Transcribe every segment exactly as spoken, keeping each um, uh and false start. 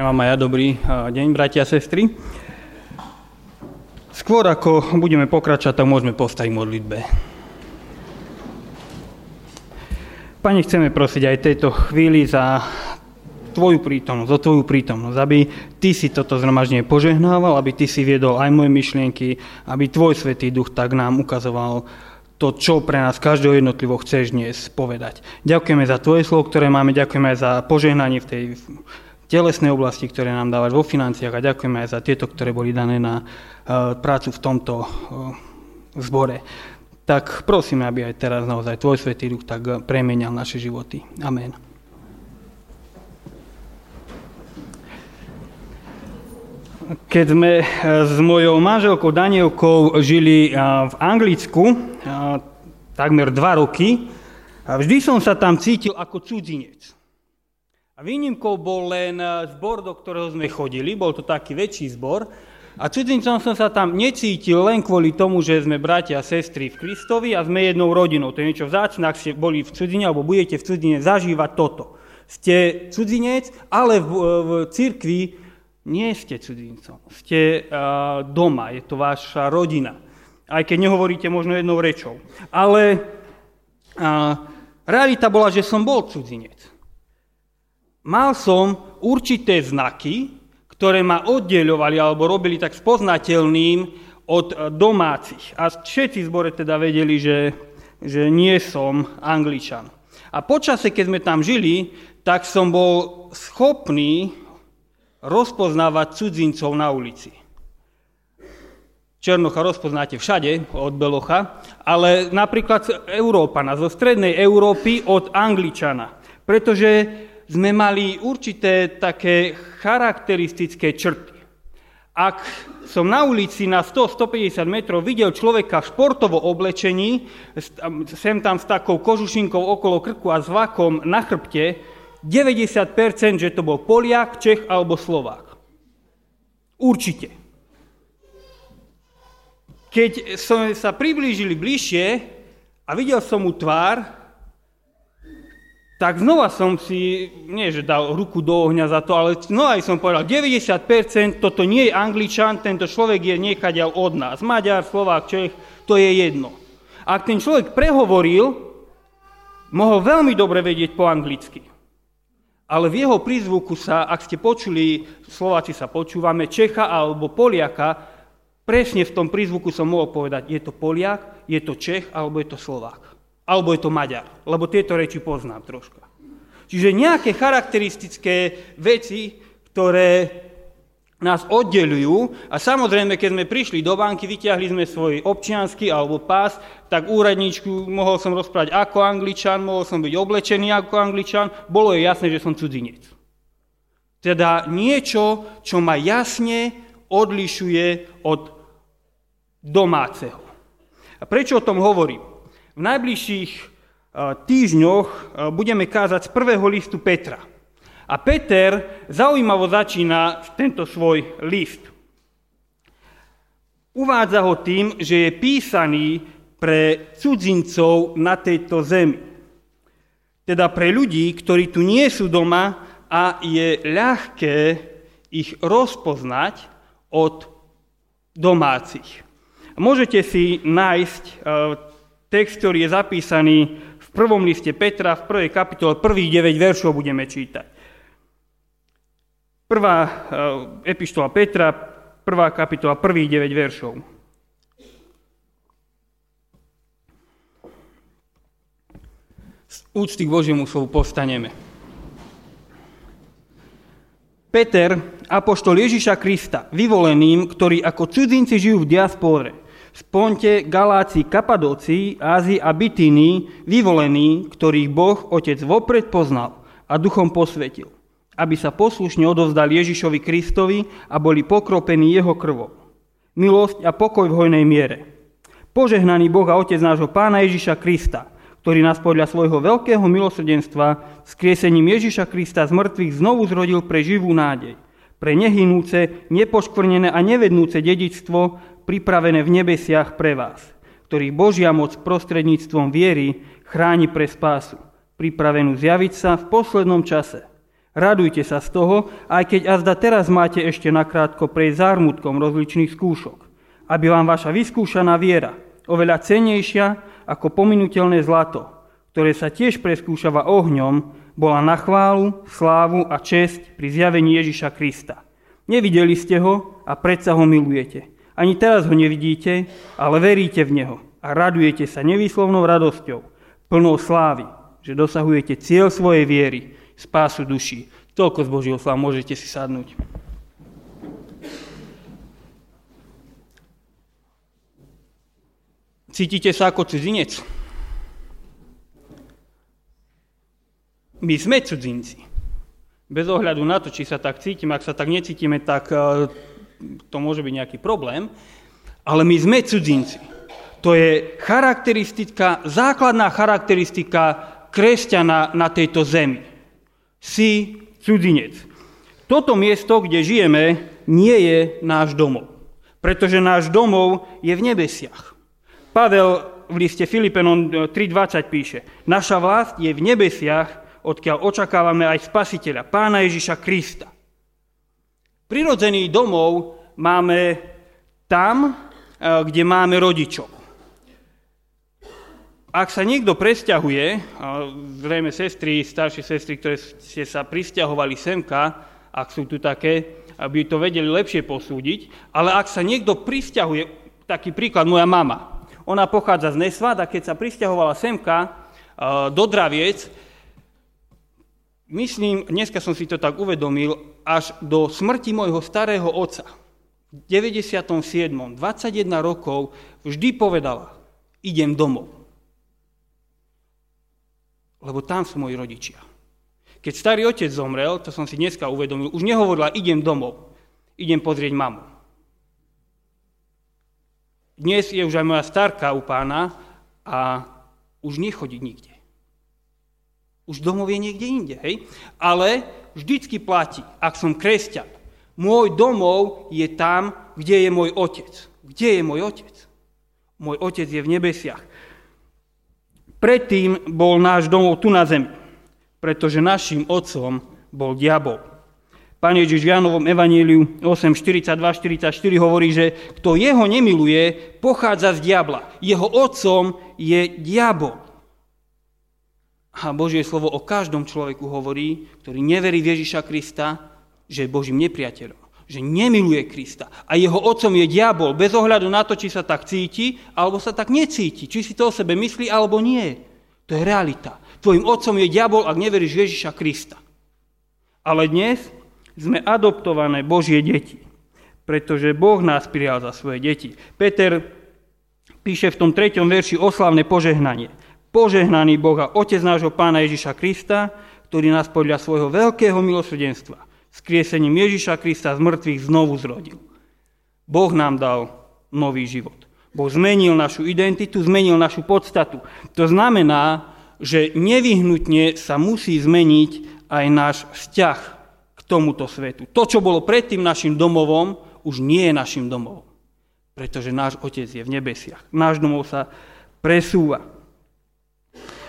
Vám aj ja dobrý deň, bratia a sestry. Skôr ako budeme pokračovať, tak môžeme povstať k modlitbe. Pane, chceme prosiť aj tejto chvíli za Tvoju prítomnosť, o Tvoju prítomnosť, aby Ty si toto zhromaždenie požehnával, aby Ty si viedol aj moje myšlienky, aby Tvoj Svätý Duch tak nám ukazoval to, čo pre nás každého jednotlivo chceš dnes povedať. Ďakujeme za Tvoje slovo, ktoré máme, ďakujeme aj za požehnanie v tej telesnej oblasti, ktoré nám dávaš vo financiách a ďakujeme aj za tieto, ktoré boli dané na prácu v tomto zbore. Tak prosíme, aby aj teraz naozaj Tvoj Svätý Duch tak premenial naše životy. Amen. Keď sme s mojou manželkou Danielkou žili v Anglicku takmer dva roky, vždy som sa tam cítil ako cudzinec. A výnimkou bol len zbor, do ktorého sme chodili, bol to taký väčší zbor. A cudzincom som sa tam necítil len kvôli tomu, že sme bratia a sestry v Kristovi a sme jednou rodinou. To je niečo vzácne, ak ste boli v cudzine alebo budete v cudzine zažívať toto. Ste cudzinec, ale v, v cirkvi nie ste cudzincom. Ste uh, doma, je to vaša rodina. Aj keď nehovoríte možno jednou rečou. Ale uh, realita bola, že som bol cudzinec. Mal som určité znaky, ktoré ma oddeľovali alebo robili tak spoznateľným od domácich. A všetci v zbore teda vedeli, že, že nie som Angličan. A počase, keď sme tam žili, tak som bol schopný rozpoznávať cudzincov na ulici. Černocha rozpoznáte všade od belocha, ale napríklad Európana, zo strednej Európy od Angličana, pretože sme mali určité také charakteristické črty. Ak som na ulici na sto až stopäťdesiat metrov videl človeka v športovo oblečení, sem tam s takou kožušinkou okolo krku a s vlakom na chrbte, deväťdesiat percent, že to bol Poliak, Čech alebo Slovák. Určite. Keď sme sa priblížili bližšie a videl som mu tvár, tak znova som si, nie že dal ruku do ohňa za to, ale znova som povedal, deväťdesiat percent toto nie je Angličan, tento človek je niekadiaľ od nás. Maďar, Slovák, Čech, to je jedno. Ak ten človek prehovoril, mohol veľmi dobre vedieť po anglicky. Ale v jeho prízvuku sa, ak ste počuli, Slováci sa počúvame, Čecha alebo Poliaka, presne v tom prízvuku som mohol povedať, je to Poliak, je to Čech alebo je to Slovák. Alebo je to Maďar, lebo tieto reči poznám troška. Čiže nejaké charakteristické veci, ktoré nás oddeľujú a samozrejme, keď sme prišli do banky, vyťahli sme svoj občiansky alebo pás, tak úradničku mohol som rozprávať ako Angličan, mohol som byť oblečený ako Angličan, bolo je jasné, že som cudzinec. Teda niečo, čo ma jasne odlišuje od domáceho. A prečo o tom hovorím? V najbližších týždňoch budeme kázať z prvého listu Petra. A Peter zaujímavo začína tento svoj list. Uvádza ho tým, že je písaný pre cudzincov na tejto zemi. Teda pre ľudí, ktorí tu nie sú doma a je ľahké ich rozpoznať od domácich. Môžete si nájsť text, ktorý je zapísaný v prvom liste Petra, v prvej kapitole, prvých deväť veršov budeme čítať. Prvá epištola Petra, prvá kapitola, prvých deväť veršov. Z úcty k Božiemu slovu postaneme. Peter, apoštol Ježiša Krista, vyvoleným, ktorí ako cudzinci žijú v diaspore, v Ponte, Galácii, Kapadócii, Ázii a Bitínii, vyvolení, ktorých Boh Otec vopred poznal a duchom posvetil, aby sa poslušne odovzdali Ježišovi Kristovi a boli pokropení jeho krvou. Milosť a pokoj v hojnej miere. Požehnaný Boh a Otec nášho Pána Ježiša Krista, ktorý nás podľa svojho veľkého milosrdenstva skriesením Ježiša Krista z mŕtvych znovu zrodil pre živú nádej, pre nehynúce, nepoškvrnené a nevednúce dedičstvo, pripravené v nebesiach pre vás, ktorých Božia moc prostredníctvom viery chráni pre spásu, pripravenú zjaviť sa v poslednom čase. Radujte sa z toho, aj keď azda teraz máte ešte nakrátko prejsť zármutkom rozličných skúšok, aby vám vaša vyskúšaná viera, oveľa cennejšia ako pominuteľné zlato, ktoré sa tiež preskúšava ohňom, bola na chválu, slávu a česť pri zjavení Ježiša Krista. Nevideli ste ho a predsa ho milujete. Ani teraz ho nevidíte, ale veríte v neho a radujete sa nevýslovnou radosťou, plnou slávy, že dosahujete cieľ svojej viery, spásu duší. Toľko z Božieho slova, môžete si sadnúť. Cítite sa ako cudzinec? My sme cudzinci. Bez ohľadu na to, či sa tak cítime, ak sa tak necítime, tak to môže byť nejaký problém. Ale my sme cudzinci. To je charakteristika, základná charakteristika kresťana na tejto zemi. Si cudzinec. Toto miesto, kde žijeme, nie je náš domov, pretože náš domov je v nebesiach. Pavel v liste Filipenom tri dvadsať píše: naša vlast je v nebesiach, odkiaľ očakávame aj Spasiteľa, Pána Ježiša Krista. Prirodzený domov máme tam, kde máme rodičov. Ak sa niekto presťahuje, zrejme sestry, staršie sestry, ktoré ste sa prisťahovali semka, ak sú tu také, aby to vedeli lepšie posúdiť, ale ak sa niekto prisťahuje, taký príklad, moja mama, ona pochádza z Nesvát a keď sa prisťahovala semka do Draviec, myslím, dneska som si to tak uvedomil, až do smrti môjho starého otca, v deväťdesiatom siedmom, dvadsaťjeden rokov, vždy povedala: idem domov. Lebo tam sú moji rodičia. Keď starý otec zomrel, to som si dneska uvedomil, už nehovorila: idem domov, idem pozrieť mamu. Dnes je už aj moja starka u Pána a už nechodí nikde. Už domov je niekde inde, hej? Ale vždycky platí, ak som kresťan, môj domov je tam, kde je môj otec. Kde je môj otec? Môj otec je v nebesiach. Predtým bol náš domov tu na zemi, pretože našim otcom bol diabol. Pán Ježiš v Jánovom evaníliu osem štyridsaťdva štyridsaťštyri hovorí, že kto jeho nemiluje, pochádza z diabla. Jeho otcom je diabol. A Božie slovo o každom človeku hovorí, ktorý neverí v Ježiša Krista, že je Božím nepriateľom, že nemiluje Krista. A jeho otcom je diabol, bez ohľadu na to, či sa tak cíti, alebo sa tak necíti, či si to o sebe myslí, alebo nie. To je realita. Tvojim otcom je diabol, ak neveríš v Ježiša Krista. Ale dnes sme adoptované Božie deti, pretože Boh nás prijal za svoje deti. Peter píše v tom treťom verši oslavné požehnanie. Požehnaný Boh a Otec nášho Pána Ježiša Krista, ktorý nás podľa svojho veľkého milosrdenstva skriesením Ježiša Krista z mŕtvych znovu zrodil. Boh nám dal nový život. Boh zmenil našu identitu, zmenil našu podstatu. To znamená, že nevyhnutne sa musí zmeniť aj náš vzťah tomuto svetu. To, čo bolo predtým našim domovom, už nie je našim domovom, pretože náš otec je v nebesiach. Náš domov sa presúva.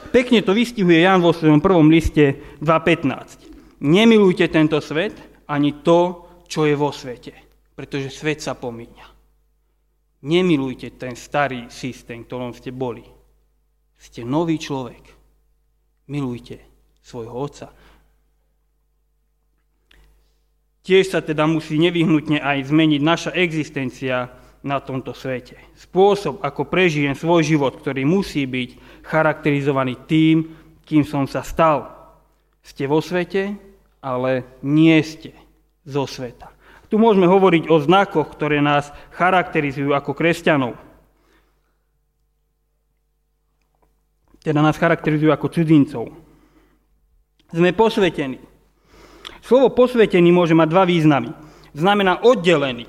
Pekne to vystihuje Ján vo svojom prvom liste dva pätnásť. Nemilujte tento svet, ani to, čo je vo svete, pretože svet sa pomíňa. Nemilujte ten starý systém, ktorom ste boli. Ste nový človek. Milujte svojho otca. Tiež sa teda musí nevyhnutne aj zmeniť naša existencia na tomto svete. Spôsob, ako prežijem svoj život, ktorý musí byť charakterizovaný tým, kým som sa stal. Ste vo svete, ale nie ste zo sveta. Tu môžeme hovoriť o znakoch, ktoré nás charakterizujú ako kresťanov. Teda nás charakterizujú ako cudzincov. Sme posvetení. Slovo posvetený môže mať dva významy. Znamená oddelený.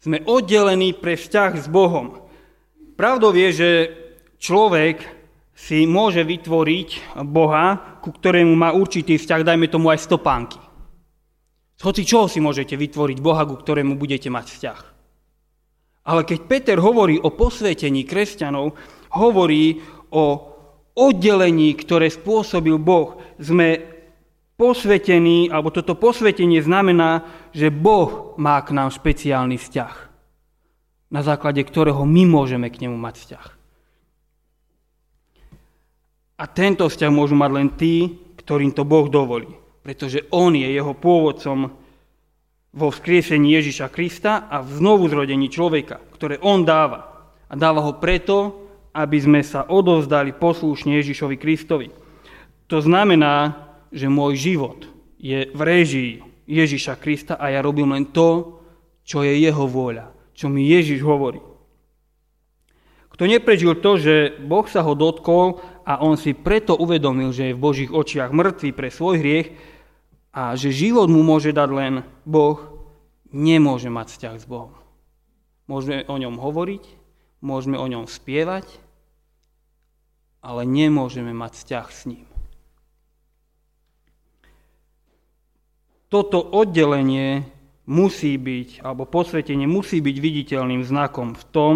Sme oddelení pre vzťah s Bohom. Pravdou je, že človek si môže vytvoriť Boha, ku ktorému má určitý vzťah, dajme tomu aj stopánky. Z hoci čoho si môžete vytvoriť Boha, ku ktorému budete mať vzťah. Ale keď Peter hovorí o posvetení kresťanov, hovorí o oddelení, ktoré spôsobil Boh. Sme posvetený, alebo toto posvetenie znamená, že Boh má k nám špeciálny vzťah, na základe ktorého my môžeme k nemu mať vzťah. A tento vzťah môžu mať len tí, ktorým to Boh dovolí, pretože On je jeho pôvodcom vo vzkriesení Ježiša Krista a v znovuzrodení človeka, ktoré On dáva. A dáva ho preto, aby sme sa odovzdali poslušne Ježišovi Kristovi. To znamená, že môj život je v réžii Ježiša Krista a ja robím len to, čo je jeho vôľa, čo mi Ježiš hovorí. Kto neprežil to, že Boh sa ho dotkol a on si preto uvedomil, že je v Božích očiach mŕtvý pre svoj hriech a že život mu môže dať len Boh, nemôže mať vzťah s Bohom. Môžeme o ňom hovoriť, môžeme o ňom spievať, ale nemôžeme mať vzťah s ním. Toto oddelenie musí byť, alebo posvetenie musí byť viditeľným znakom v tom,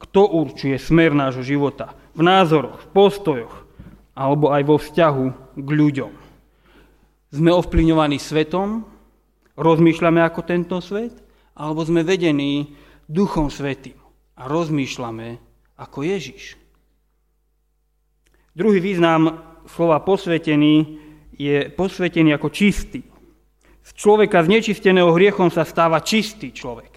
kto určuje smer nášho života, v názoroch, v postojoch, alebo aj vo vzťahu k ľuďom. Sme ovplyvňovaní svetom, rozmýšľame ako tento svet, alebo sme vedení Duchom Svätým a rozmýšľame ako Ježiš. Druhý význam slova posvetený je posvetený ako čistý. Z človeka znečisteného hriechom sa stáva čistý človek.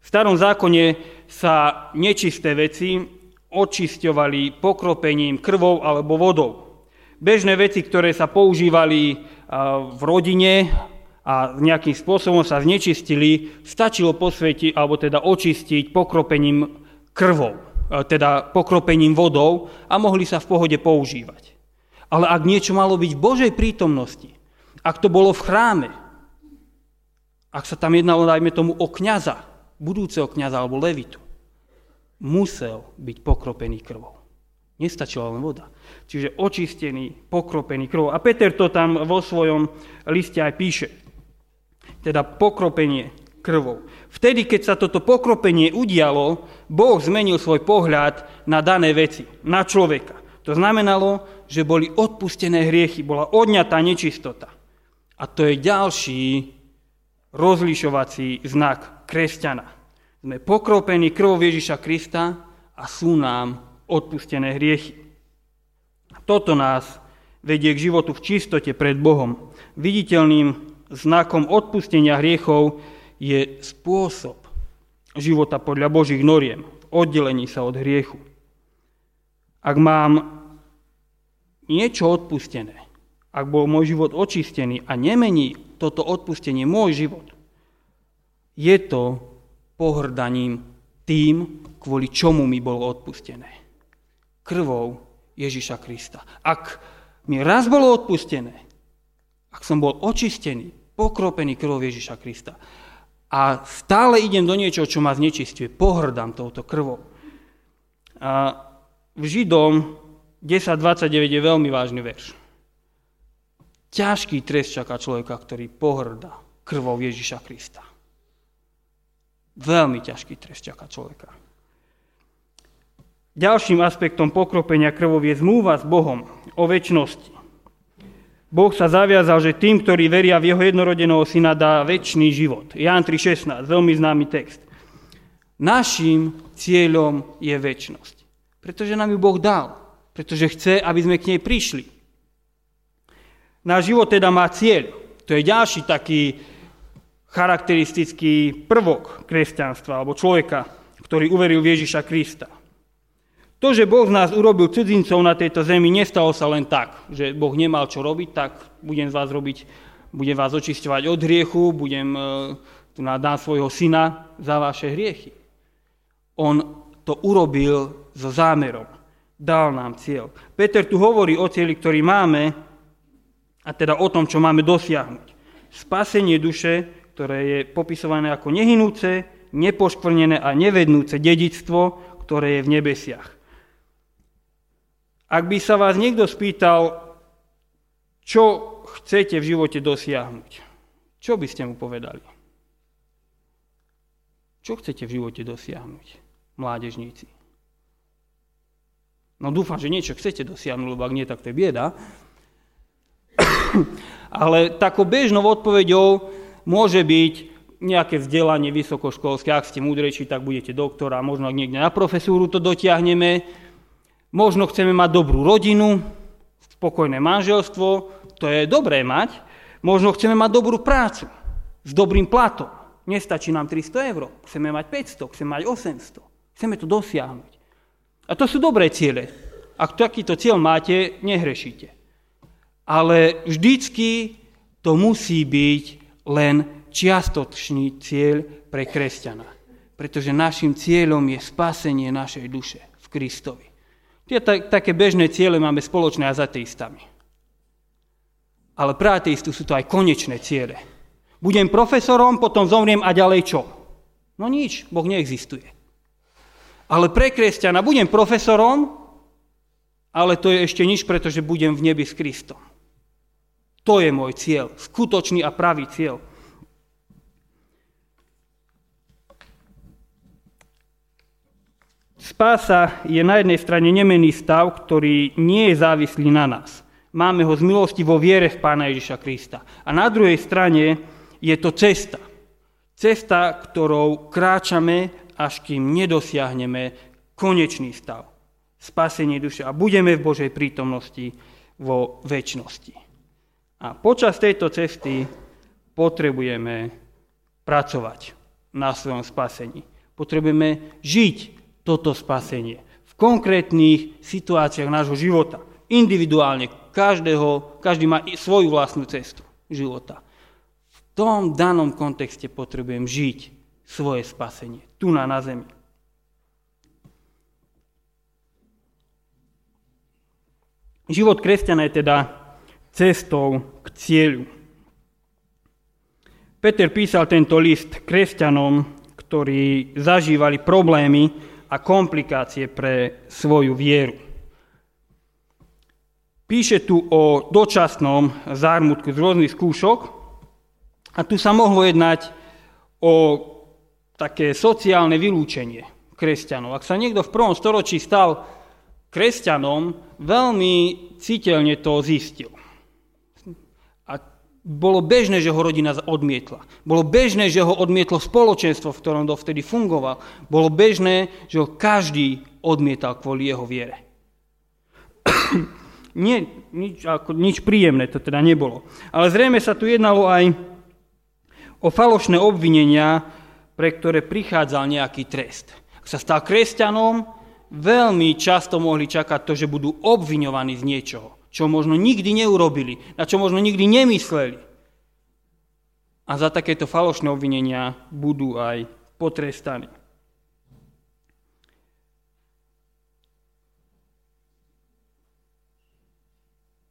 V starom zákone sa nečisté veci očisťovali pokropením krvou alebo vodou. Bežné veci, ktoré sa používali v rodine a nejakým spôsobom sa znečistili, stačilo posvetiť alebo teda očistiť pokropením krvou, teda pokropením vodou a mohli sa v pohode používať. Ale ak niečo malo byť v Božej prítomnosti, ak to bolo v chráme, ak sa tam jednalo, dajme tomu, o kňaza, budúceho kňaza alebo levitu, musel byť pokropený krvou. Nestačila len voda. Čiže očistený, pokropený krvou. A Peter to tam vo svojom liste aj píše. Teda pokropenie krvou. Vtedy, keď sa toto pokropenie udialo, Boh zmenil svoj pohľad na dané veci, na človeka. To znamenalo, že boli odpustené hriechy, bola odňatá nečistota. A to je ďalší rozlišovací znak kresťana. Sme pokropení krvou Ježiša Krista a sú nám odpustené hriechy. Toto nás vedie k životu v čistote pred Bohom. Viditeľným znakom odpustenia hriechov je spôsob života podľa Božích noriem, oddelení sa od hriechu. Ak mám niečo odpustené, ak bol môj život očistený a nemení toto odpustenie môj život, je to pohrdaním tým, kvôli čomu mi bolo odpustené. Krvou Ježiša Krista. Ak mi raz bolo odpustené, ak som bol očistený, pokropený krvou Ježiša Krista a stále idem do niečoho, čo ma znečistuje, pohrdám touto krvou. A v Židom desať dvadsaťdeväť je veľmi vážny verš. Ťažký trest čaká človeka, ktorý pohŕda krvou Ježiša Krista. Veľmi ťažký trest čaká človeka. Ďalším aspektom pokropenia krvou je zmluva s Bohom o večnosti. Boh sa zaviazal, že tým, ktorí veria v jeho jednorodeného syna, dá večný život. Ján tri šestnásť, veľmi známy text. Naším cieľom je večnosť, pretože nám ju Boh dal, pretože chce, aby sme k nej prišli. Náš život teda má cieľ. To je ďalší taký charakteristický prvok kresťanstva alebo človeka, ktorý uveril v Ježiša Krista. To, že Boh z nás urobil cudzincov na tejto zemi, nestalo sa len tak, že Boh nemal čo robiť, tak budem vás robiť, budem vás očisťovať od hriechu, budem dám svojho syna za vaše hriechy. On to urobil so zámerom. Dal nám cieľ. Peter tu hovorí o cieľi, ktorý máme, a teda o tom, čo máme dosiahnuť. Spasenie duše, ktoré je popisované ako nehynúce, nepoškvrnené a nevednúce dedičstvo, ktoré je v nebesiach. Ak by sa vás niekto spýtal, čo chcete v živote dosiahnuť, čo by ste mu povedali? Čo chcete v živote dosiahnuť, mládežníci? No dúfam, že niečo chcete dosiahnuť, lebo ak nie, tak to je bieda. Ale takou bežnou odpoveďou môže byť nejaké vzdelanie vysokoškolské. Ak ste múdrejší, tak budete doktor a možno ak niekde na profesúru to dotiahneme. Možno chceme mať dobrú rodinu, spokojné manželstvo, to je dobré mať. Možno chceme mať dobrú prácu s dobrým platom. Nestačí nám tristo eur, chceme mať päťsto, chceme mať osemsto. Chceme to dosiahnuť. A to sú dobré ciele. Ak takýto cieľ máte, nehrešíte. Ale vždycky to musí byť len čiastočný cieľ pre kresťana. Pretože našim cieľom je spasenie našej duše v Kristovi. Tie také bežné ciele máme spoločné a s ateistami. Ale pre ateistu sú to aj konečné ciele. Budem profesorom, potom zomriem a ďalej čo? No nič, Boh neexistuje. Ale pre kresťana budem profesorom, ale to je ešte nič, pretože budem v nebi s Kristom. To je môj cieľ, skutočný a pravý cieľ. Spása je na jednej strane nemenný stav, ktorý nie je závislý na nás. Máme ho z milosti vo viere v Pána Ježiša Krista. A na druhej strane je to cesta. Cesta, ktorou kráčame, až kým nedosiahneme konečný stav. Spasenie duše. A budeme v Božej prítomnosti vo večnosti. A počas tejto cesty potrebujeme pracovať na svojom spasení. Potrebujeme žiť toto spasenie v konkrétnych situáciách nášho života. Individuálne. Každého, každý má svoju vlastnú cestu života. V tom danom kontexte potrebujem žiť svoje spasenie, tu na, na zemi. Život kresťana je teda cestou k cieľu. Peter písal tento list kresťanom, ktorí zažívali problémy a komplikácie pre svoju vieru. Píše tu o dočasnom zármutku z rôznych skúšok, a tu sa mohlo jednať o také sociálne vylúčenie kresťanov. Ak sa niekto v prvom storočí stal kresťanom, veľmi citeľne to zistil. A bolo bežné, že ho rodina odmietla. Bolo bežné, že ho odmietlo spoločenstvo, v ktorom dovtedy fungoval. Bolo bežné, že ho každý odmietal kvôli jeho viere. Nie, nič, ako, nič príjemné to teda nebolo. Ale zrejme sa tu jednalo aj o falošné obvinenia, pre ktoré prichádzal nejaký trest. Ak sa stal kresťanom, veľmi často mohli čakať to, že budú obviňovaní z niečoho, čo možno nikdy neurobili, na čo možno nikdy nemysleli. A za takéto falošné obvinenia budú aj potrestaní.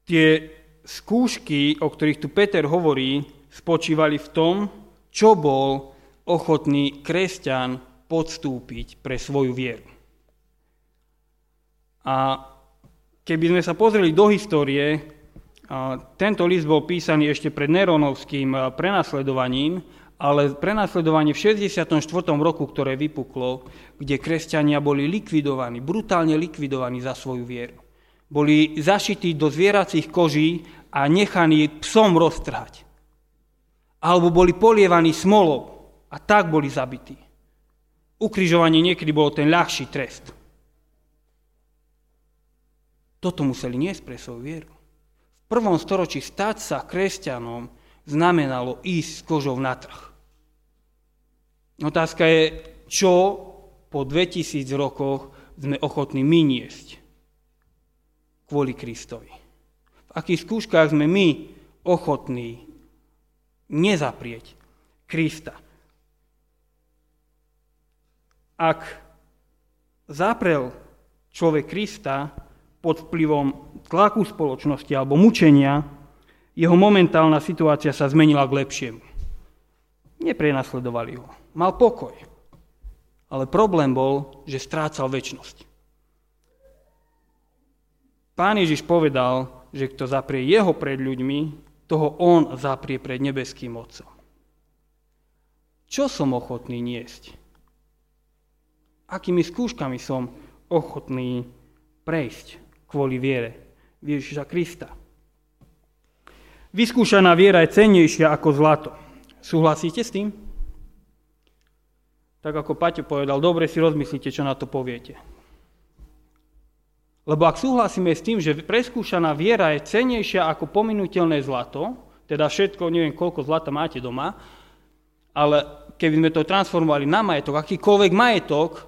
Tie skúšky, o ktorých tu Peter hovorí, spočívali v tom, čo bol ochotný kresťan podstúpiť pre svoju vieru. A keby sme sa pozreli do histórie, tento list bol písaný ešte pred nerónovským prenasledovaním, ale prenasledovanie v šesťdesiatom štvrtom roku, ktoré vypuklo, kde kresťania boli likvidovaní, brutálne likvidovaní za svoju vieru. Boli zašití do zvieracích koží a nechaní psom roztrhať. Alebo boli polievaní smolou a tak boli zabití. Ukrižovanie niekedy bolo ten ľahší trest. Toto museli niesť pre svoju vieru. V prvom storočí stať sa kresťanom znamenalo ísť s kožou na trh. Otázka je, čo po dvetisíc rokoch sme ochotní my niesť kvôli Kristovi. V akých skúškach sme my ochotní nezaprieť Krista. Ak zaprel človek Krista pod vplyvom tlaku spoločnosti alebo mučenia, jeho momentálna situácia sa zmenila k lepšiemu. Neprenasledovali ho. Mal pokoj. Ale problém bol, že strácal večnosť. Pán Ježiš povedal, že kto zaprie jeho pred ľuďmi, toho on zaprie pred nebeským Otcom. Čo som ochotný niesť? Akými skúškami som ochotný prejsť kvôli viere Ježiša Krista? V Vyskúšaná viera je cennejšia ako zlato. Súhlasíte s tým? Tak ako Paťo povedal, dobre si rozmyslite, čo na to poviete. Lebo ak súhlasíme s tým, že preskúšaná viera je cennejšia ako pominuteľné zlato, teda všetko, neviem, koľko zlata máte doma, ale keby sme to transformovali na majetok, akýkoľvek majetok,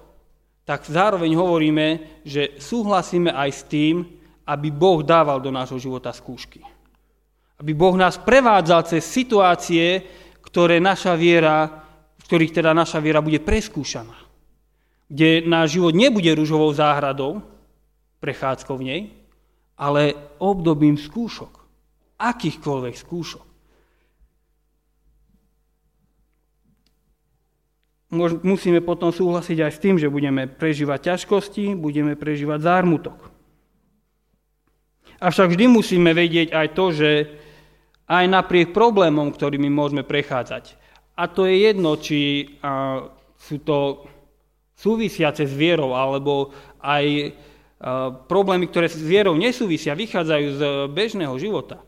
tak zároveň hovoríme, že súhlasíme aj s tým, aby Boh dával do nášho života skúšky. Aby Boh nás prevádzal cez situácie, ktoré naša viera, v ktorých teda naša viera bude preskúšaná. Kde náš život nebude ružovou záhradou, prechádzkou v nej, ale obdobím skúšok. Akýchkoľvek skúšok. Musíme potom súhlasiť aj s tým, že budeme prežívať ťažkosti, budeme prežívať zármutok. Avšak vždy musíme vedieť aj to, že aj napriek problémom, ktorými môžeme prechádzať, a to je jedno, či a, sú to súvisiace s vierou, alebo aj problémy, ktoré s vierou nesúvisia, vychádzajú z bežného života.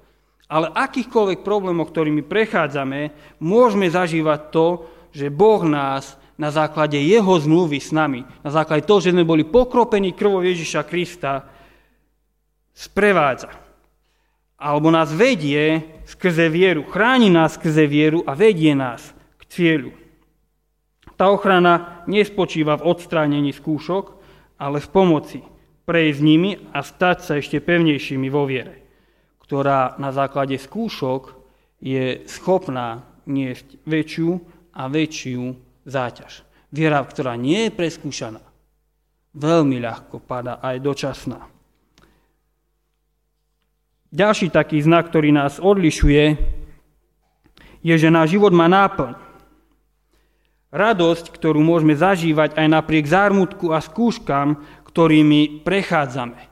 Ale akýchkoľvek problémov, ktorými prechádzame, môžeme zažívať to, že Boh nás na základe jeho zmluvy s nami, na základe toho, že sme boli pokropení krvou Ježiša Krista, sprevádza. Alebo nás vedie skrze vieru, chráni nás skrze vieru a vedie nás k cieľu. Tá ochrana nespočíva v odstránení skúšok, ale v pomoci prejsť nimi a stať sa ešte pevnejšími vo viere, ktorá na základe skúšok je schopná niesť väčšiu a väčšiu záťaž. Viera, ktorá nie je preskúšaná, veľmi ľahko padá aj dočasná. Ďalší taký znak, ktorý nás odlišuje, je, že náš život má náplň. Radosť, ktorú môžeme zažívať aj napriek zármutku a skúškam, ktorými prechádzame.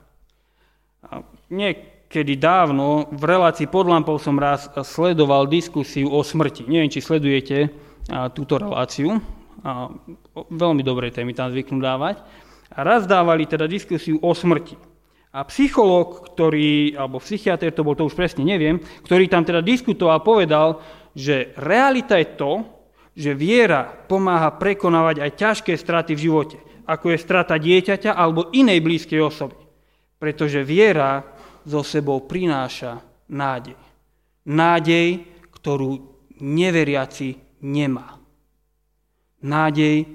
Niekedy dávno v relácii Pod lampou som raz sledoval diskusiu o smrti. Neviem, či sledujete túto reláciu. Veľmi dobré témy tam zvyknú dávať. A raz dávali teda diskusiu o smrti. A psychológ, ktorý, alebo psychiatr, to bol, to už presne neviem, ktorý tam teda diskutoval, povedal, že realita je to, že viera pomáha prekonávať aj ťažké straty v živote, ako je strata dieťaťa alebo inej blízkej osoby. Pretože viera so sebou prináša nádej. Nádej, ktorú neveriaci nemá. Nádej,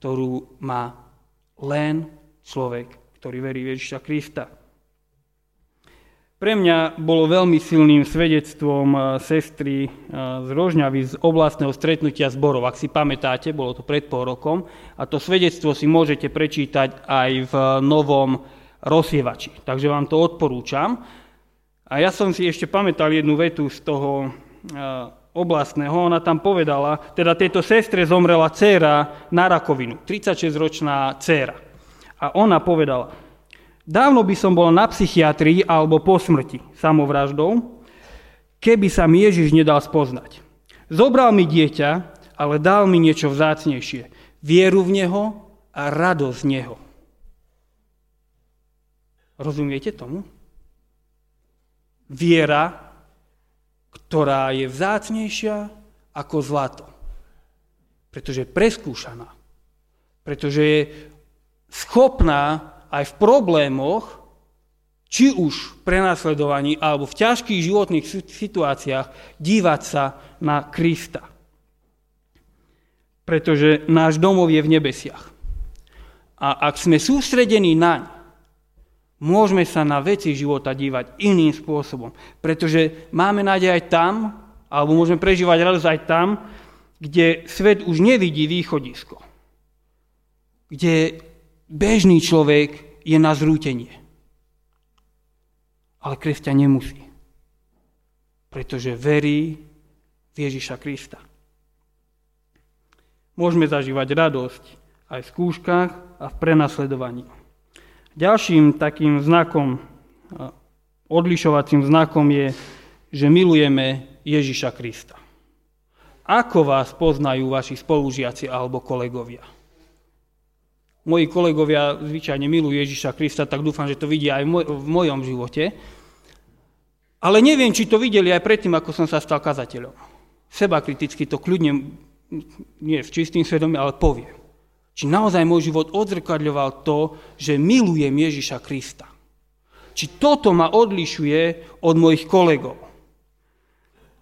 ktorú má len človek, ktorý verí Ježiša Krista. Pre mňa bolo veľmi silným svedectvom sestry z Rožňavy z oblastného stretnutia zborov. Ak si pamätáte, bolo to pred pol rokom a to svedectvo si môžete prečítať aj v novom rozsievači. Takže vám to odporúčam. A ja som si ešte pamätal jednu vetu z toho oblastného. Ona tam povedala, teda tejto sestre zomrela dcéra na rakovinu, tridsaťšesťročná dcéra. A ona povedala: dávno by som bola na psychiatrii alebo po smrti samovraždou, keby sa mi Ježiš nedal spoznať. Zobral mi dieťa, ale dal mi niečo vzácnejšie. Vieru v Neho a radosť z Neho. Rozumiete tomu? Viera, ktorá je vzácnejšia ako zlato. Pretože je preskúšaná. Pretože je schopná aj v problémoch, či už v prenasledovaní alebo v ťažkých životných situáciách, dívať sa na Krista. Pretože náš domov je v nebesiach. A ak sme sústredení naň, môžeme sa na veci života dívať iným spôsobom. Pretože máme nádej aj tam, alebo môžeme prežívať radosť aj tam, kde svet už nevidí východisko. Kde bežný človek je na zrútenie. Ale kresťan nemusí. Pretože verí v Ježiša Krista. Môžeme zažívať radosť aj v skúškach a v prenasledovaní. Ďalším takým znakom, odlišovacím znakom je, že milujeme Ježiša Krista. Ako vás poznajú vaši spolužiaci alebo kolegovia? Moji kolegovia zvyčajne milujú Ježiša Krista, tak dúfam, že to vidia aj v mojom živote. Ale neviem, či to videli aj predtým, ako som sa stal kazateľom. Seba kriticky to kľudne, nie v čistým svedomí, ale poviem. Či naozaj môj život odzrkadľoval to, že milujem Ježiša Krista. Či toto ma odlišuje od mojich kolegov.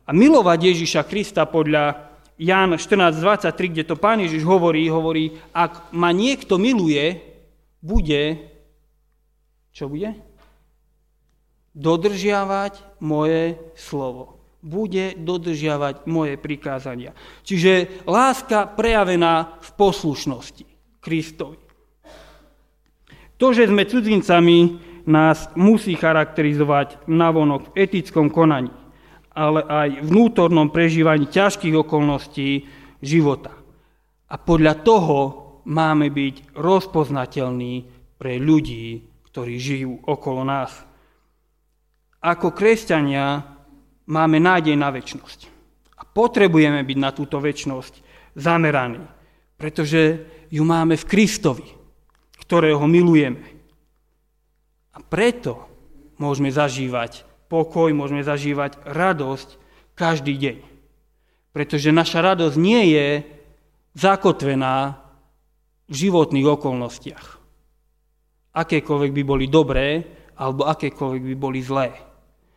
A milovať Ježiša Krista podľa Jána štrnásť dvadsaťtri, kde to Pán Ježiš hovorí, hovorí, ak ma niekto miluje, bude, čo bude? Dodržiavať moje slovo. Bude dodržiavať moje prikázania. Čiže láska prejavená v poslušnosti Kristovi. To, že sme cudzincami, nás musí charakterizovať navonok v etickom konaní, ale aj vnútornom prežívaní ťažkých okolností života. A podľa toho máme byť rozpoznateľní pre ľudí, ktorí žijú okolo nás. Ako kresťania máme nádej na večnosť. A potrebujeme byť na túto večnosť zameraní, pretože ju máme v Kristovi, ktorého milujeme. A preto môžeme zažívať pokoj, môžeme zažívať radosť každý deň. Pretože naša radosť nie je zakotvená v životných okolnostiach. Akékoľvek by boli dobré, alebo akékoľvek by boli zlé.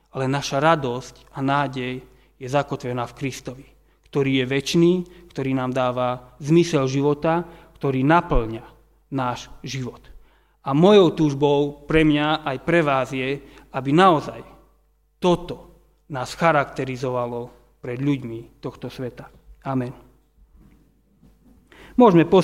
Ale naša radosť a nádej je zakotvená v Kristovi, ktorý je večný, ktorý nám dáva zmysel života, ktorý naplňa náš život. A mojou túžbou pre mňa aj pre vás je, aby naozaj toto nás charakterizovalo pred ľuďmi tohto sveta. Amen. Môžeme postaviť.